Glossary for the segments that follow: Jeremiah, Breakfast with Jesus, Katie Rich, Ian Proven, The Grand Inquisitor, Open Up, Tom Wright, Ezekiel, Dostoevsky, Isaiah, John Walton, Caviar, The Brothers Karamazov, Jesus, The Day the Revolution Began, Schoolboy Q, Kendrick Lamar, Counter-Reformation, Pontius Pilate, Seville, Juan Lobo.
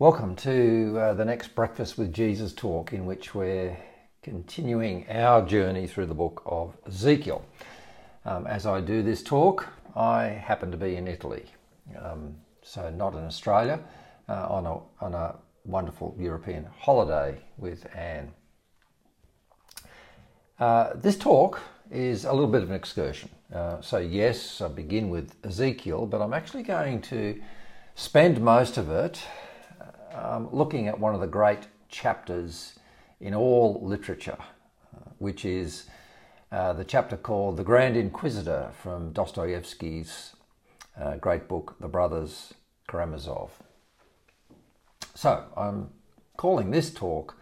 Welcome to the next Breakfast with Jesus talk, in which we're continuing our journey through the book of Ezekiel. As I do this talk, I happen to be in Italy, so not in Australia, on a wonderful European holiday with Anne. This talk is a little bit of an excursion. So yes, I begin with Ezekiel, but I'm actually going to spend most of it looking at one of the great chapters in all literature, which is the chapter called The Grand Inquisitor from Dostoevsky's great book, The Brothers Karamazov. So I'm calling this talk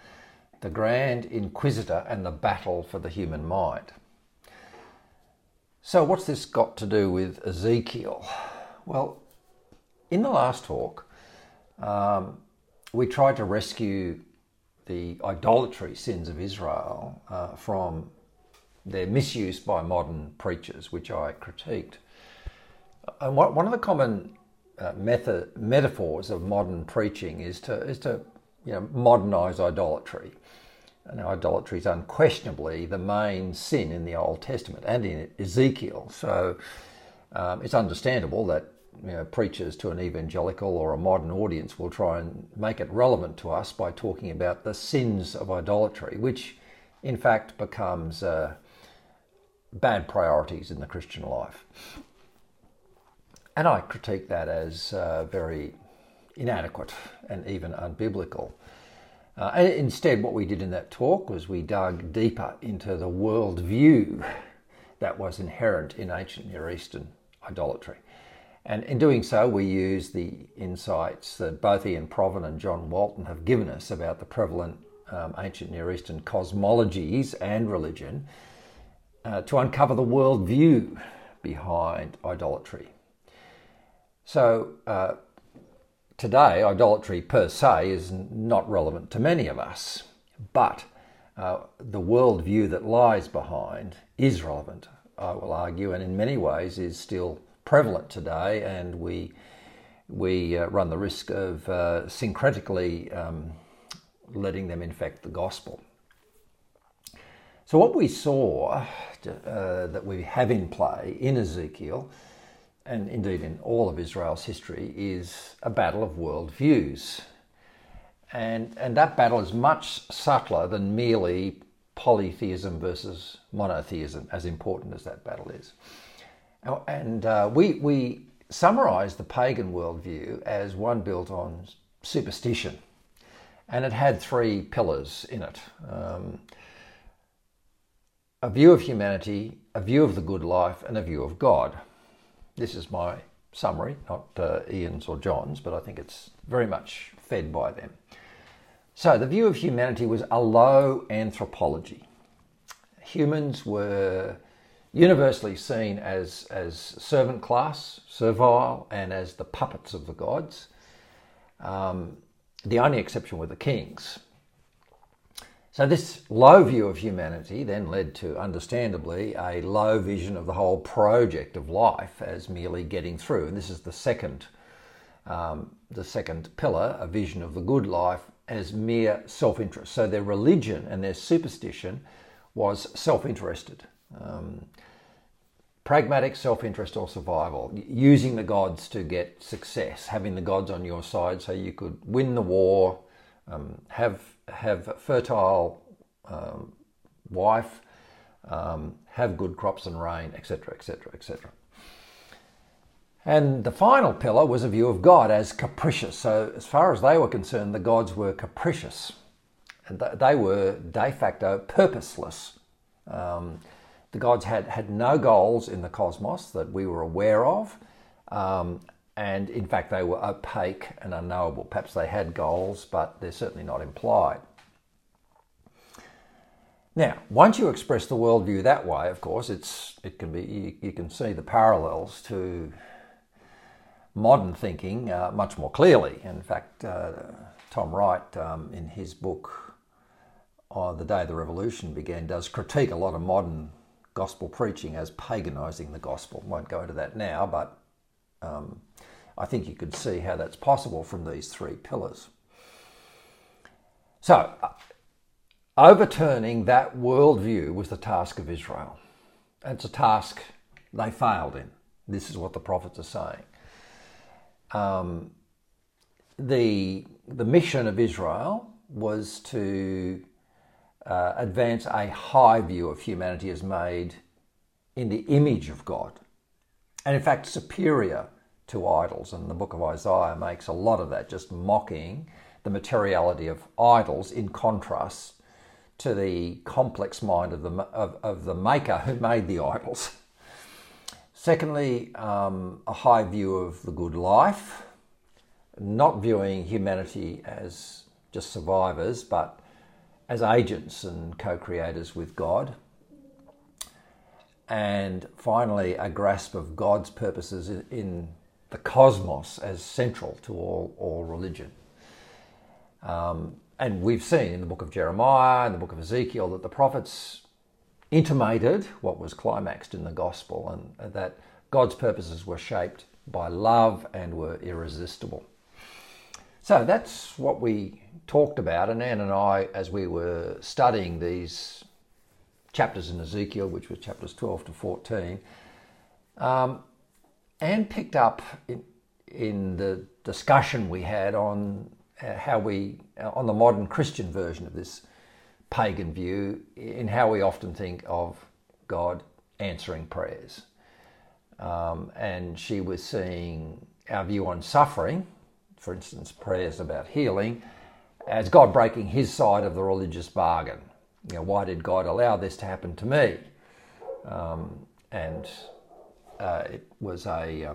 The Grand Inquisitor and the Battle for the Human Mind. So what's this got to do with Ezekiel? Well, in the last talk, we tried to rescue the idolatry sins of Israel from their misuse by modern preachers, which I critiqued. And one of the common metaphors of modern preaching is to modernise idolatry. And idolatry is unquestionably the main sin in the Old Testament and in Ezekiel. So it's understandable that preachers to an evangelical or a modern audience will try and make it relevant to us by talking about the sins of idolatry, which in fact becomes bad priorities in the Christian life. And I critique that as very inadequate and even unbiblical. And instead, what we did in that talk was we dug deeper into the worldview that was inherent in ancient Near Eastern idolatry. And in doing so, we use the insights that both Ian Proven and John Walton have given us about the prevalent ancient Near Eastern cosmologies and religion to uncover the worldview behind idolatry. So today, idolatry per se is not relevant to many of us, but the worldview that lies behind is relevant, I will argue, and in many ways is still prevalent today, and we run the risk of syncretically letting them infect the gospel. So what we saw that we have in play in Ezekiel, and indeed in all of Israel's history, is a battle of worldviews, and that battle is much subtler than merely polytheism versus monotheism, as important as that battle is. And we summarise the pagan worldview as one built on superstition. And it had three pillars in it. A view of humanity, a view of the good life, and a view of God. This is my summary, not Ian's or John's, but I think it's very much fed by them. So the view of humanity was a low anthropology. Humans were universally seen as servant class, servile, and as the puppets of the gods. The only exception were the kings. So this low view of humanity then led to, understandably, a low vision of the whole project of life as merely getting through. And this is the second pillar, a vision of the good life as mere self-interest. So their religion and their superstition was self-interested. Pragmatic self-interest or survival, using the gods to get success, having the gods on your side so you could win the war, have a fertile wife, have good crops and rain, etc., etc., etc. And the final pillar was a view of God as capricious. So as far as they were concerned, the gods were capricious, and they were de facto purposeless. The gods had no goals in the cosmos that we were aware of, and in fact they were opaque and unknowable. Perhaps they had goals, but they're certainly not implied. Now, once you express the worldview that way, of course, you can see the parallels to modern thinking much more clearly. In fact, Tom Wright, in his book, The Day the Revolution Began, does critique a lot of modern gospel preaching as paganising the gospel. Won't go into that now, but I think you could see how that's possible from these three pillars. So, overturning that worldview was the task of Israel. It's a task they failed in. This is what the prophets are saying. The mission of Israel was to advance a high view of humanity as made in the image of God, and in fact superior to idols. And the book of Isaiah makes a lot of that, just mocking the materiality of idols in contrast to the complex mind of the maker who made the idols. Secondly, a high view of the good life, not viewing humanity as just survivors, but as agents and co-creators with God. And finally, a grasp of God's purposes in the cosmos as central to all religion. And we've seen in the book of Jeremiah and the book of Ezekiel that the prophets intimated what was climaxed in the gospel, and that God's purposes were shaped by love and were irresistible. So that's what we talked about, and Anne and I, as we were studying these chapters in Ezekiel, which was chapters 12 to 14, Anne picked up in the discussion we had on how we, on the modern Christian version of this pagan view, in how we often think of God answering prayers. And she was seeing our view on suffering, for instance, prayers about healing, as God breaking his side of the religious bargain. You know, why did God allow this to happen to me? It was a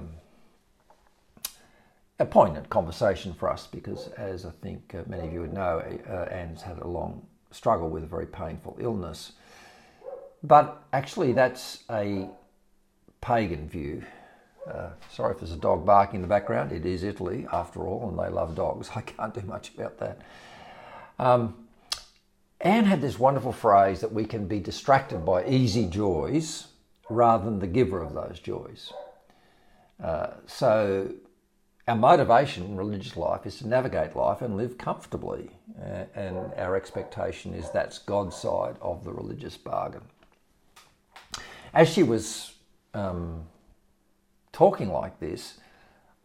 poignant conversation for us because, as I think many of you would know, Anne's had a long struggle with a very painful illness. But actually that's a pagan view. Sorry if there's a dog barking in the background. It is Italy, after all, and they love dogs. I can't do much about that. Anne had this wonderful phrase that we can be distracted by easy joys rather than the giver of those joys. So our motivation in religious life is to navigate life and live comfortably. And our expectation is that's God's side of the religious bargain. As she was talking like this,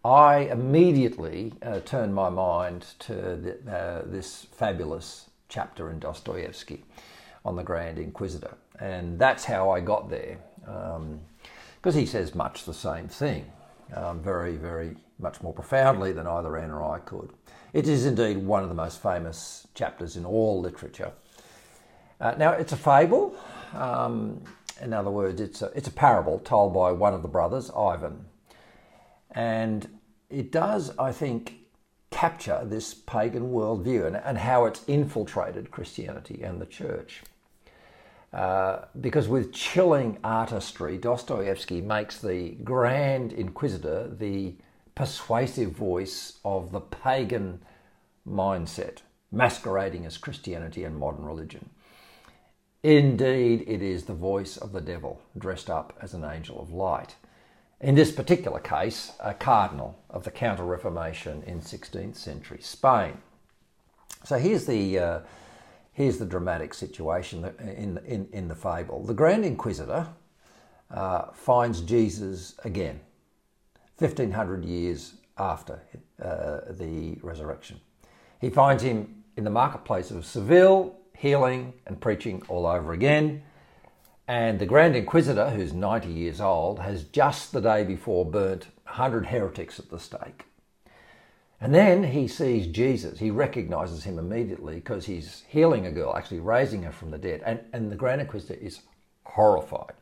I immediately turned my mind to this fabulous chapter in Dostoevsky on The Grand Inquisitor. And that's how I got there, because he says much the same thing, very, very much more profoundly than either Anne or I could. It is indeed one of the most famous chapters in all literature. Now, it's a fable. In other words, it's a parable told by one of the brothers, Ivan. And it does, I think, capture this pagan worldview and how it's infiltrated Christianity and the church. Because with chilling artistry, Dostoevsky makes the Grand Inquisitor the persuasive voice of the pagan mindset, masquerading as Christianity and modern religion. Indeed, it is the voice of the devil, dressed up as an angel of light. In this particular case, a cardinal of the Counter-Reformation in 16th century Spain. So here's the dramatic situation in the fable. The Grand Inquisitor finds Jesus again, 1,500 years after the resurrection. He finds him in the marketplace of Seville, healing and preaching all over again. And the Grand Inquisitor, who's 90 years old, has just the day before burnt 100 heretics at the stake. And then he sees Jesus. He recognizes him immediately because he's healing a girl, actually raising her from the dead. And the Grand Inquisitor is horrified.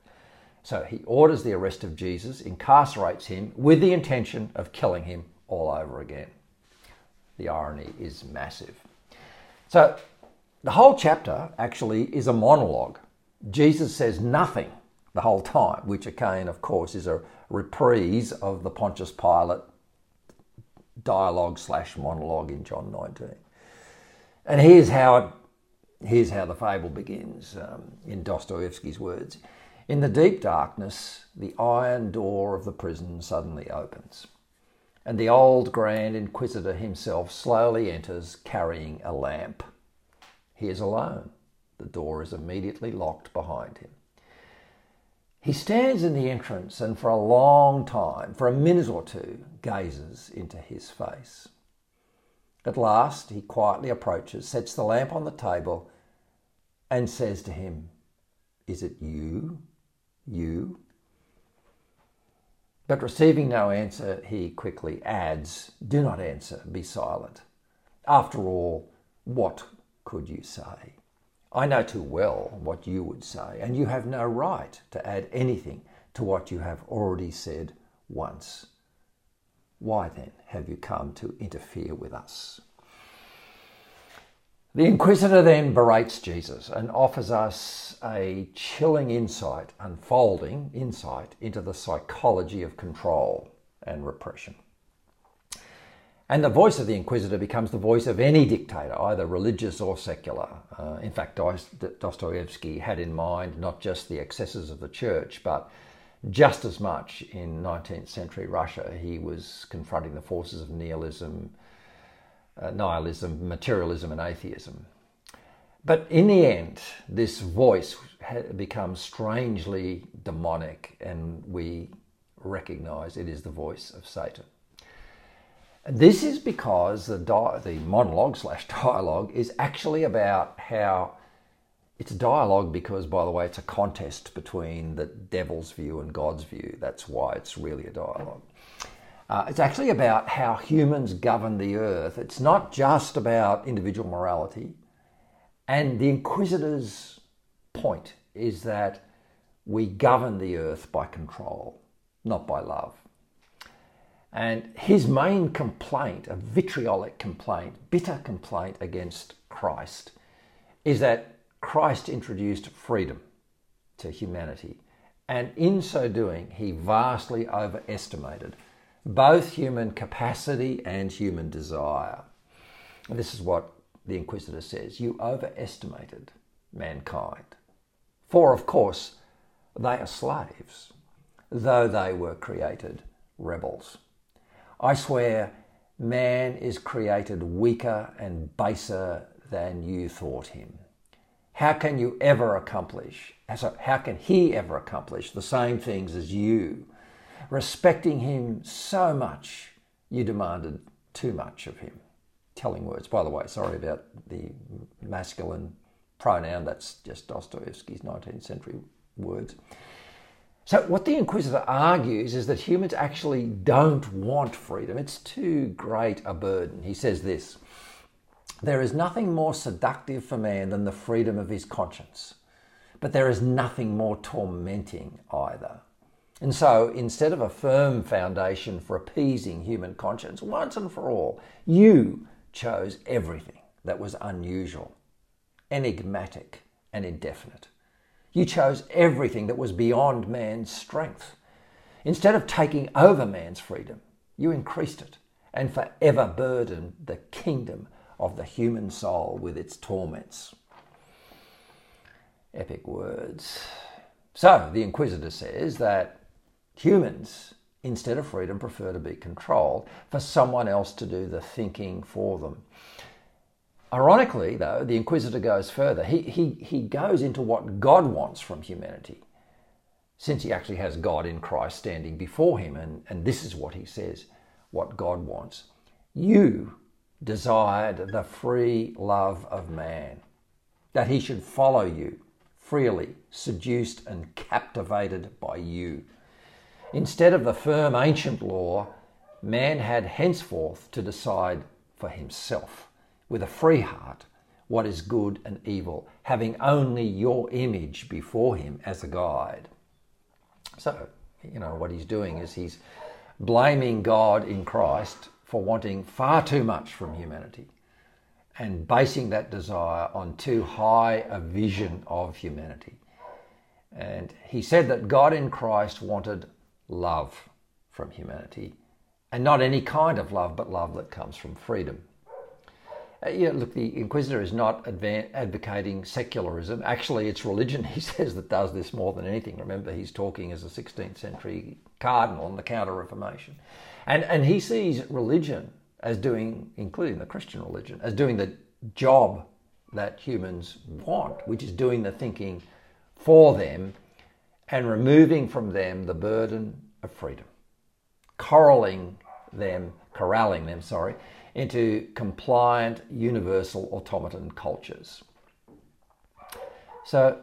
So he orders the arrest of Jesus, incarcerates him with the intention of killing him all over again. The irony is massive. So the whole chapter actually is a monologue. Jesus says nothing the whole time, which again, of course, is a reprise of the Pontius Pilate dialogue/monologue in John 19. And here's how the fable begins, in Dostoevsky's words. In the deep darkness, the iron door of the prison suddenly opens, and the old Grand Inquisitor himself slowly enters, carrying a lamp. He is alone. The door is immediately locked behind him. He stands in the entrance and for a long time, for a minute or two, gazes into his face. At last, he quietly approaches, sets the lamp on the table, and says to him, "Is it you? You?" But receiving no answer, he quickly adds, "Do not answer, be silent. After all, what could you say? I know too well what you would say, and you have no right to add anything to what you have already said once. Why then have you come to interfere with us?" The Inquisitor then berates Jesus and offers us a chilling insight, unfolding insight into the psychology of control and repression. And the voice of the Inquisitor becomes the voice of any dictator, either religious or secular. In fact, Dostoevsky had in mind not just the excesses of the church, but just as much in 19th century Russia, he was confronting the forces of nihilism, materialism, and atheism. But in the end, this voice becomes strangely demonic, and we recognize it is the voice of Satan. This is because the monologue/dialogue is actually about how it's a dialogue because, by the way, it's a contest between the devil's view and God's view. That's why it's really a dialogue. It's actually about how humans govern the earth. It's not just about individual morality. And the Inquisitor's point is that we govern the earth by control, not by love. And his main complaint, a vitriolic complaint, bitter complaint against Christ, is that Christ introduced freedom to humanity. And in so doing, he vastly overestimated both human capacity and human desire. And this is what the Inquisitor says: you overestimated mankind. For, of course, they are slaves, though they were created rebels. I swear, man is created weaker and baser than you thought him. How can he ever accomplish the same things as you? Respecting him so much, you demanded too much of him. Telling words. By the way, sorry about the masculine pronoun. That's just Dostoevsky's 19th century words. So what the Inquisitor argues is that humans actually don't want freedom. It's too great a burden. He says this: there is nothing more seductive for man than the freedom of his conscience, but there is nothing more tormenting either. And so instead of a firm foundation for appeasing human conscience once and for all, you chose everything that was unusual, enigmatic, and indefinite. You chose everything that was beyond man's strength. Instead of taking over man's freedom, you increased it and forever burdened the kingdom of the human soul with its torments. Epic words. So the Inquisitor says that humans, instead of freedom, prefer to be controlled, for someone else to do the thinking for them. Ironically, though, the Inquisitor goes further. He goes into what God wants from humanity, since he actually has God in Christ standing before him. And this is what he says, what God wants. You desired the free love of man, that he should follow you freely, seduced and captivated by you. Instead of the firm ancient law, man had henceforth to decide for himself, with a free heart, what is good and evil, having only your image before him as a guide. So, what he's doing is he's blaming God in Christ for wanting far too much from humanity and basing that desire on too high a vision of humanity. And he said that God in Christ wanted love from humanity, and not any kind of love, but love that comes from freedom. Look, the Inquisitor is not advocating secularism. Actually, it's religion, he says, that does this more than anything. Remember, he's talking as a 16th century cardinal in the Counter-Reformation. And he sees religion as doing, including the Christian religion, as doing the job that humans want, which is doing the thinking for them and removing from them the burden of freedom, corralling them into compliant, universal, automaton cultures. So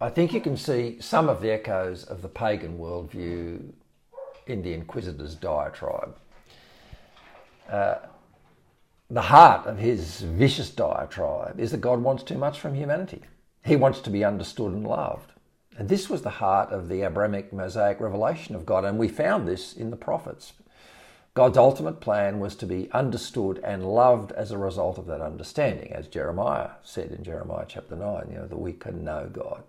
I think you can see some of the echoes of the pagan worldview in the Inquisitor's diatribe. The heart of his vicious diatribe is that God wants too much from humanity. He wants to be understood and loved. And this was the heart of the Abrahamic Mosaic revelation of God, and we found this in the prophets. God's ultimate plan was to be understood and loved as a result of that understanding, as Jeremiah said in Jeremiah chapter 9, that we can know God.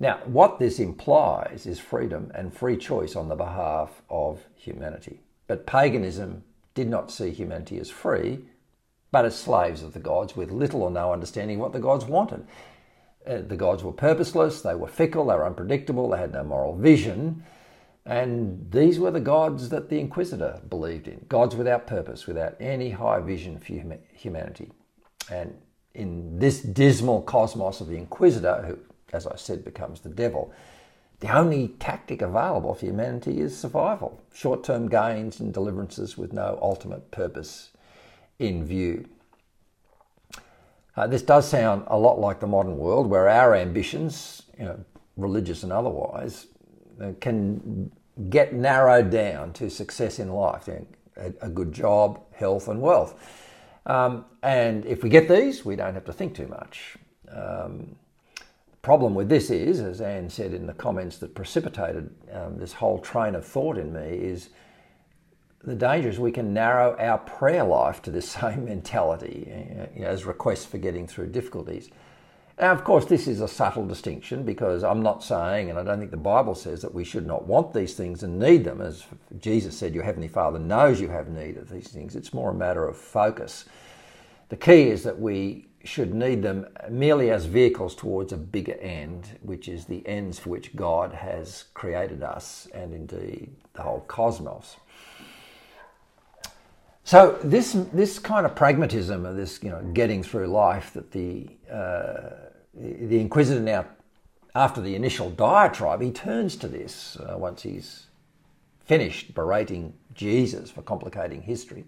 Now, what this implies is freedom and free choice on the behalf of humanity. But paganism did not see humanity as free, but as slaves of the gods with little or no understanding what the gods wanted. The gods were purposeless, they were fickle, they were unpredictable, they had no moral vision. And these were the gods that the Inquisitor believed in. Gods without purpose, without any high vision for humanity. And in this dismal cosmos of the Inquisitor, who, as I said, becomes the devil, the only tactic available for humanity is survival. Short-term gains and deliverances with no ultimate purpose in view. This does sound a lot like the modern world, where our ambitions, religious and otherwise, can get narrowed down to success in life, a good job, health and wealth. And if we get these, we don't have to think too much. The problem with this is, as Anne said in the comments that precipitated this whole train of thought in me, is the danger is we can narrow our prayer life to this same mentality, as requests for getting through difficulties. Now, of course, this is a subtle distinction, because I'm not saying, and I don't think the Bible says, that we should not want these things and need them. As Jesus said, your Heavenly Father knows you have need of these things. It's more a matter of focus. The key is that we should need them merely as vehicles towards a bigger end, which is the ends for which God has created us and indeed the whole cosmos. So this kind of pragmatism of this, getting through life that the Inquisitor now, after the initial diatribe, he turns to this once he's finished berating Jesus for complicating history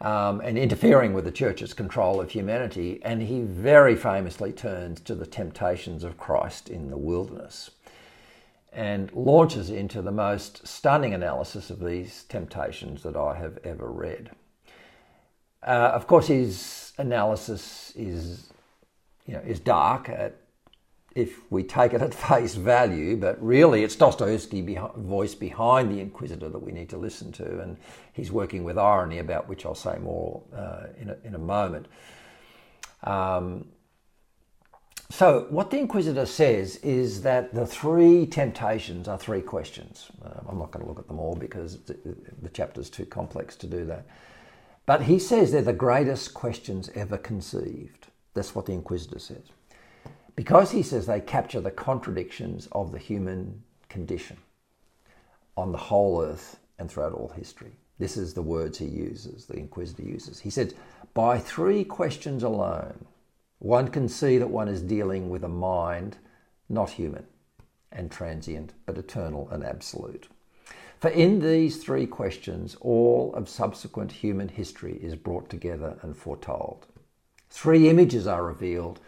and interfering with the church's control of humanity, and he very famously turns to the temptations of Christ in the wilderness and launches into the most stunning analysis of these temptations that I have ever read. Of course, his analysis is dark if we take it at face value, but really it's Dostoevsky's voice behind the Inquisitor that we need to listen to, and he's working with irony, about which I'll say more in a moment. So what the Inquisitor says is that the three temptations are three questions. I'm not going to look at them all because the chapter's too complex to do that. But he says they're the greatest questions ever conceived. That's what the Inquisitor says, because he says they capture the contradictions of the human condition on the whole earth and throughout all history. This is the words he uses, the Inquisitor uses. He says, by three questions alone, one can see that one is dealing with a mind not human and transient, but eternal and absolute. For in these three questions, all of subsequent human history is brought together and foretold. Three images are revealed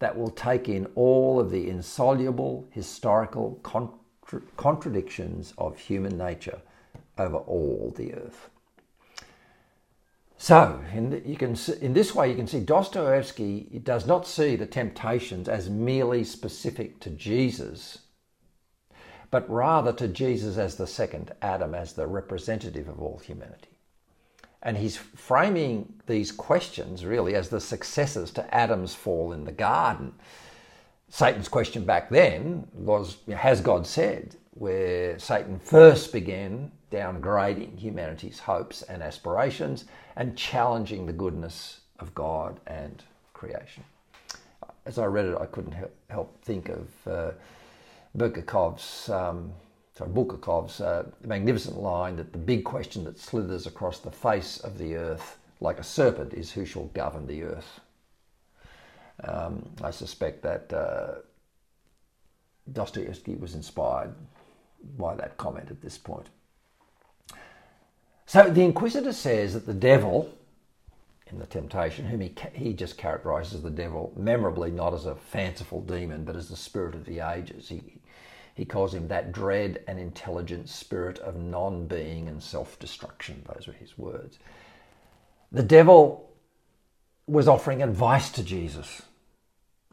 that will take in all of the insoluble historical contradictions of human nature over all the earth. So, in this way, you can see Dostoevsky does not see the temptations as merely specific to Jesus, but rather to Jesus as the second Adam, as the representative of all humanity. And he's framing these questions really as the successors to Adam's fall in the garden. Satan's question back then was, has God said? Where Satan first began downgrading humanity's hopes and aspirations and challenging the goodness of God and creation. As I read it, I couldn't help think of Bulgakov's magnificent line that the big question that slithers across the face of the earth like a serpent is, who shall govern the earth? I suspect that Dostoevsky was inspired by that comment at this point. So the Inquisitor says that the devil, in the temptation, whom he just characterises the devil memorably not as a fanciful demon, but as the spirit of the ages. He calls him that dread and intelligent spirit of non-being and self-destruction. Those were his words. The devil was offering advice to Jesus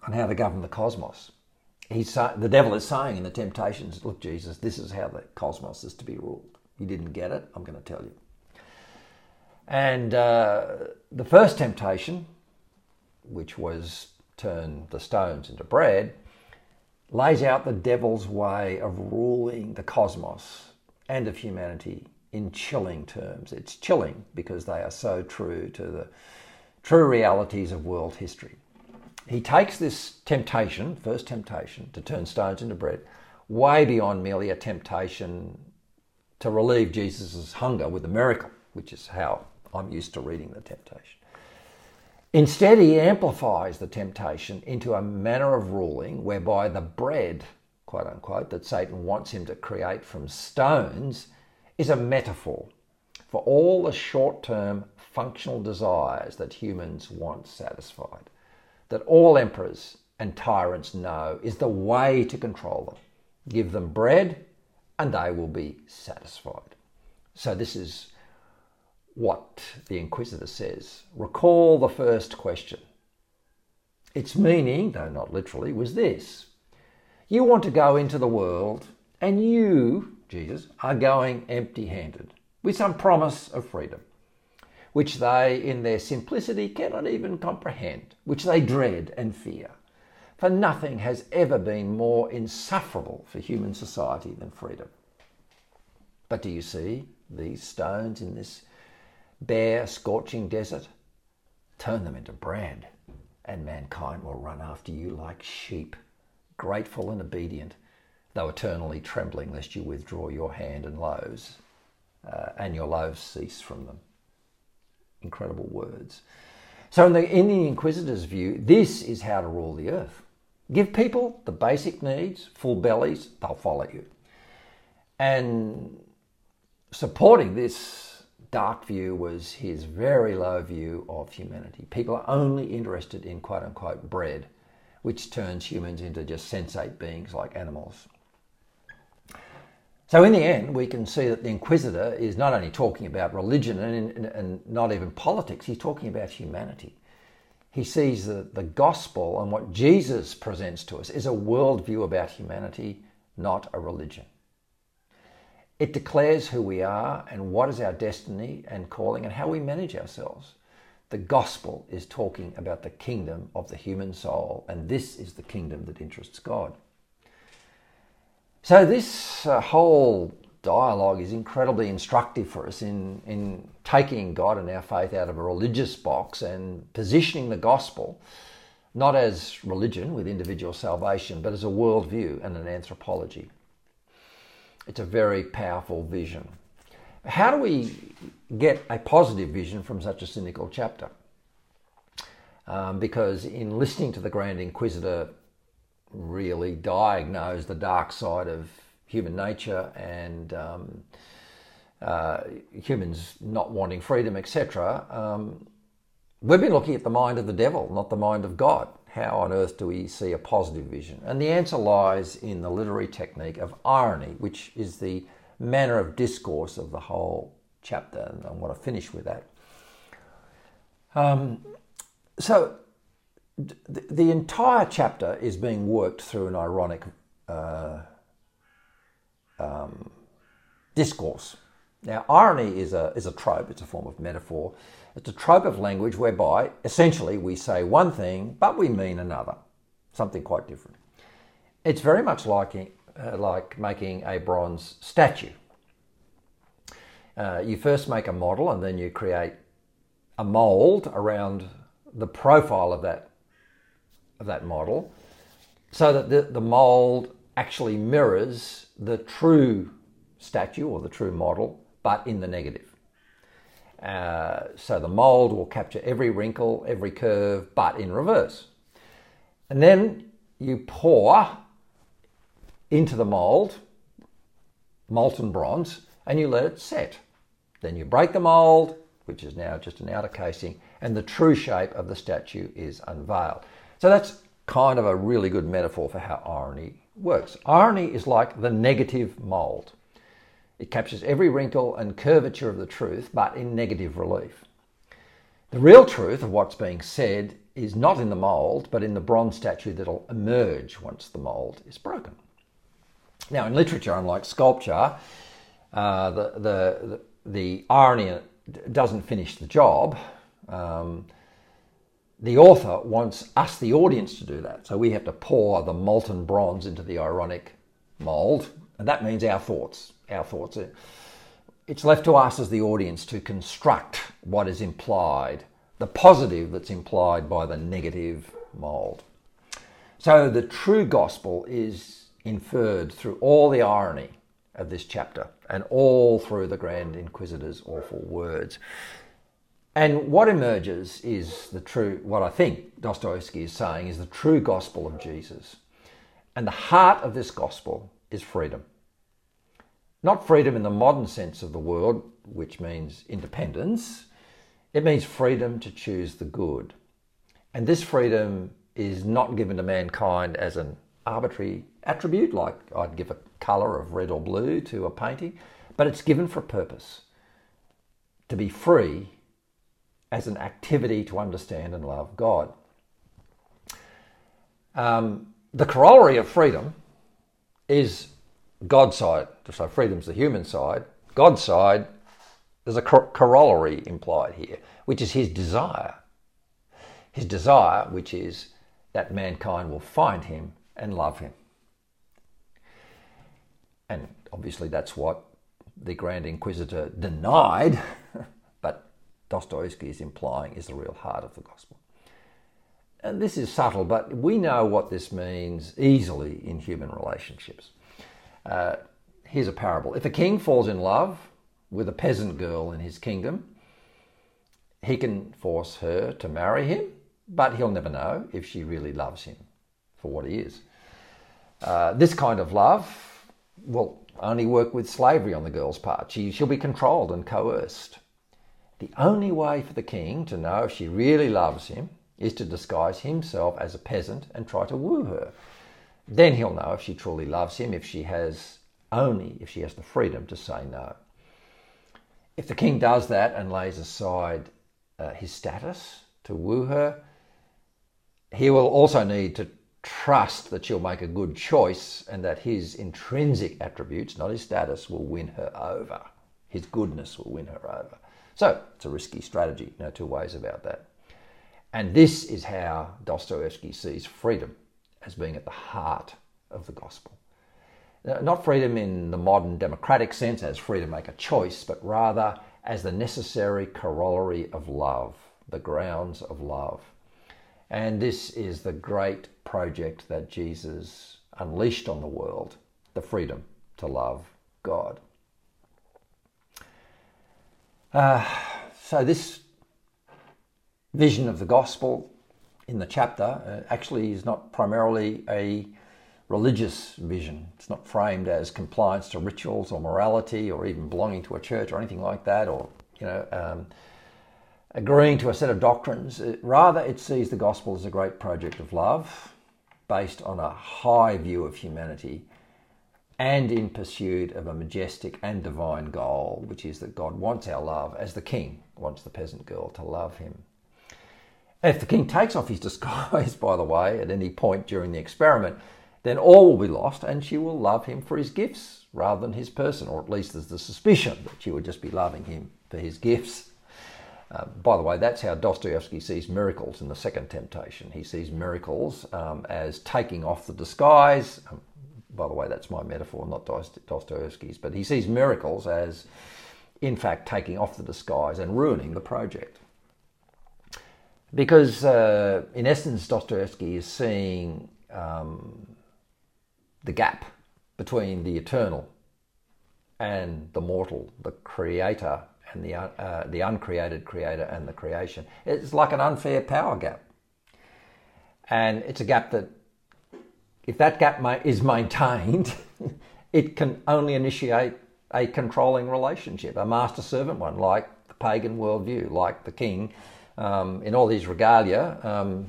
on how to govern the cosmos. The devil is saying in the temptations, look, Jesus, this is how the cosmos is to be ruled. You didn't get it, I'm going to tell you. And the first temptation, which was turn the stones into bread, lays out the devil's way of ruling the cosmos and of humanity in chilling terms. It's chilling because they are so true to the true realities of world history. He takes this temptation, first temptation, to turn stones into bread, way beyond merely a temptation to relieve Jesus' hunger with a miracle, which is how I'm used to reading the temptation. Instead, he amplifies the temptation into a manner of ruling whereby the bread, quote unquote, that Satan wants him to create from stones is a metaphor for all the short-term functional desires that humans want satisfied, that all emperors and tyrants know is the way to control them. Give them bread and they will be satisfied. So this is what the Inquisitor says. Recall the first question. Its meaning, though not literally, was this. You want to go into the world and you, Jesus, are going empty-handed with some promise of freedom, which they in their simplicity cannot even comprehend, which they dread and fear. For nothing has ever been more insufferable for human society than freedom. But do you see these stones in this bare, scorching desert? Turn them into bread, and mankind will run after you like sheep, grateful and obedient, though eternally trembling lest you withdraw your hand and your loaves cease from them. Incredible words. So in the Inquisitor's view, this is how to rule the earth. Give people the basic needs, full bellies, they'll follow you. And supporting this dark view was his very low view of humanity. People are only interested in quote-unquote bread, which turns humans into just sensate beings like animals. So in the end, we can see that the Inquisitor is not only talking about religion and not even politics, he's talking about humanity. He sees the gospel and what Jesus presents to us is a worldview about humanity, not a religion. It declares who we are and what is our destiny and calling and how we manage ourselves. The gospel is talking about the kingdom of the human soul, and this is the kingdom that interests God. So this whole dialogue is incredibly instructive for us in taking God and our faith out of a religious box and positioning the gospel not as religion with individual salvation, but as a worldview and an anthropology. It's a very powerful vision. How do we get a positive vision from such a cynical chapter? Because in listening to the Grand Inquisitor really diagnose the dark side of human nature and humans not wanting freedom, etc., we've been looking at the mind of the devil, not the mind of God. How on earth do we see a positive vision? And the answer lies in the literary technique of irony, which is the manner of discourse of the whole chapter. And I want to finish with that. So the entire chapter is being worked through an ironic discourse. Now, irony is a trope. It's a form of metaphor. It's a trope of language whereby, essentially, we say one thing, but we mean another, something quite different. It's very much like making a bronze statue. You first make a model, and then you create a mould around the profile of that model, so that the mould actually mirrors the true statue or the true model, but in the negative. So the mould will capture every wrinkle, every curve, but in reverse. And then you pour into the mould molten bronze and you let it set. Then you break the mould, which is now just an outer casing, and the true shape of the statue is unveiled. So that's kind of a really good metaphor for how irony works. Irony is like the negative mould. It captures every wrinkle and curvature of the truth, but in negative relief. The real truth of what's being said is not in the mould, but in the bronze statue that'll emerge once the mould is broken. Now, in literature, unlike sculpture, the irony doesn't finish the job. The author wants us, the audience, to do that. So we have to pour the molten bronze into the ironic mould, and that means our thoughts. It's left to us as the audience to construct what is implied, the positive that's implied by the negative mould. So the true gospel is inferred through all the irony of this chapter and all through the Grand Inquisitor's awful words. And what emerges is the true, what I think Dostoevsky is saying, is the true gospel of Jesus. And the heart of this gospel is freedom. Not freedom in the modern sense of the word, which means independence. It means freedom to choose the good. And this freedom is not given to mankind as an arbitrary attribute, like I'd give a colour of red or blue to a painting, but it's given for a purpose. To be free as an activity to understand and love God. The corollary of freedom is God's side. So freedom's the human side. God's side, there's a corollary implied here, which is his desire. His desire, which is that mankind will find him and love him. And obviously that's what the Grand Inquisitor denied, but Dostoevsky is implying is the real heart of the gospel. And this is subtle, but we know what this means easily in human relationships. Here's a parable. If a king falls in love with a peasant girl in his kingdom, he can force her to marry him, but he'll never know if she really loves him for what he is. This kind of love will only work with slavery on the girl's part. She'll be controlled and coerced. The only way for the king to know if she really loves him is to disguise himself as a peasant and try to woo her. Then he'll know if she truly loves him, if she has the freedom to say no. If the king does that and lays aside his status to woo her, he will also need to trust that she'll make a good choice and that his intrinsic attributes, not his status, will win her over. His goodness will win her over. So it's a risky strategy, no two ways about that. And this is how Dostoevsky sees freedom, as being at the heart of the gospel. Now, not freedom in the modern democratic sense as freedom to make a choice, but rather as the necessary corollary of love, the grounds of love. And this is the great project that Jesus unleashed on the world, the freedom to love God. So this vision of the gospel in the chapter actually is not primarily a religious vision. It's not framed as compliance to rituals or morality or even belonging to a church or anything like that, or agreeing to a set of doctrines. Rather, it sees the gospel as a great project of love based on a high view of humanity and in pursuit of a majestic and divine goal, which is that God wants our love as the king wants the peasant girl to love him. If the king takes off his disguise, by the way, at any point during the experiment, then all will be lost and she will love him for his gifts rather than his person, or at least there's the suspicion that she would just be loving him for his gifts. By the way, that's how Dostoevsky sees miracles in The Second Temptation. He sees miracles as taking off the disguise. By the way, that's my metaphor, not Dostoevsky's, but he sees miracles as, in fact, taking off the disguise and ruining the project. Because, in essence, Dostoevsky is seeing the gap between the eternal and the mortal, the creator and the uncreated creator and the creation. It's like an unfair power gap. And it's a gap that, if that gap is maintained, it can only initiate a controlling relationship, a master-servant one, like the pagan worldview, like the king, in all these regalia,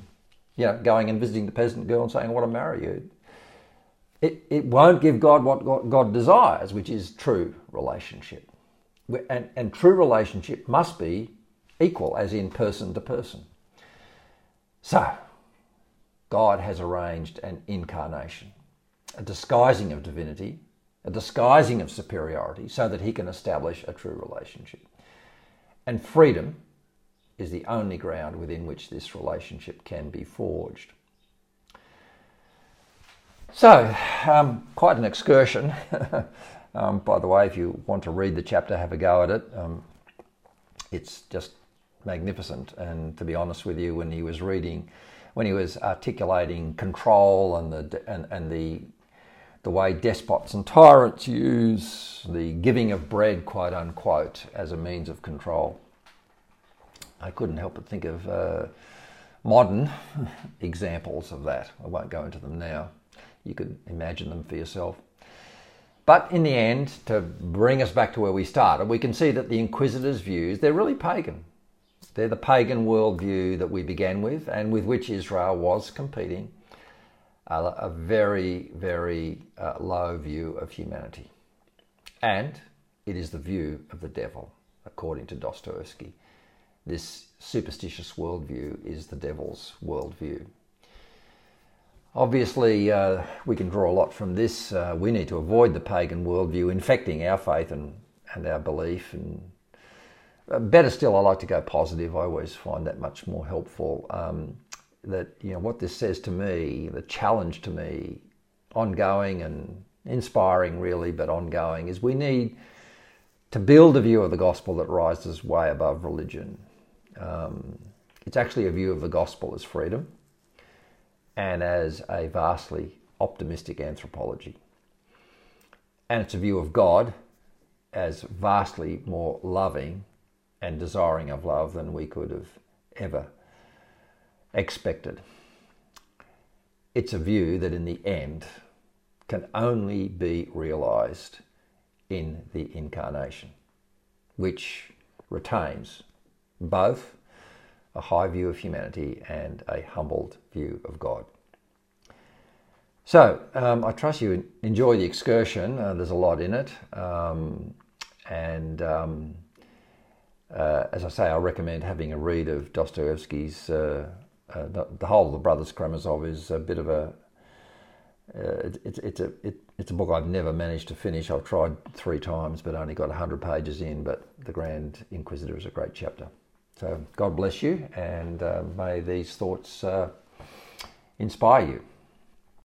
you know, going and visiting the peasant girl and saying, I want to marry you. It won't give God what God desires, which is true relationship. And true relationship must be equal, as in person to person. So, God has arranged an incarnation, a disguising of divinity, a disguising of superiority, so that he can establish a true relationship. And freedom is the only ground within which this relationship can be forged. So, quite an excursion. By the way, if you want to read the chapter, have a go at it. It's just magnificent. And to be honest with you, when he was reading, when he was articulating control and the way despots and tyrants use the giving of bread, quote unquote, as a means of control, I couldn't help but think of modern examples of that. I won't go into them now. You could imagine them for yourself. But in the end, to bring us back to where we started, we can see that the Inquisitor's views, they're really pagan. They're the pagan worldview that we began with and with which Israel was competing. A very, very low view of humanity. And it is the view of the devil, according to Dostoevsky. This superstitious worldview is the devil's worldview. Obviously, we can draw a lot from this. We need to avoid the pagan worldview infecting our faith and our belief. And better still, I like to go positive. I always find that much more helpful. That, you know, what this says to me, the challenge to me, ongoing and inspiring really, but ongoing, is we need to build a view of the gospel that rises way above religion. It's actually a view of the gospel as freedom, and as a vastly optimistic anthropology. And it's a view of God as vastly more loving and desiring of love than we could have ever expected. It's a view that in the end can only be realised in the incarnation, which retains both a high view of humanity and a humbled view of God. So, I trust you enjoy the excursion. There's a lot in it. As I say, I recommend having a read of Dostoevsky's, the whole of The Brothers Karamazov is a bit of a, it's a book I've never managed to finish. I've tried 3 times, but only got 100 pages in, but The Grand Inquisitor is a great chapter. So God bless you, and may these thoughts inspire you.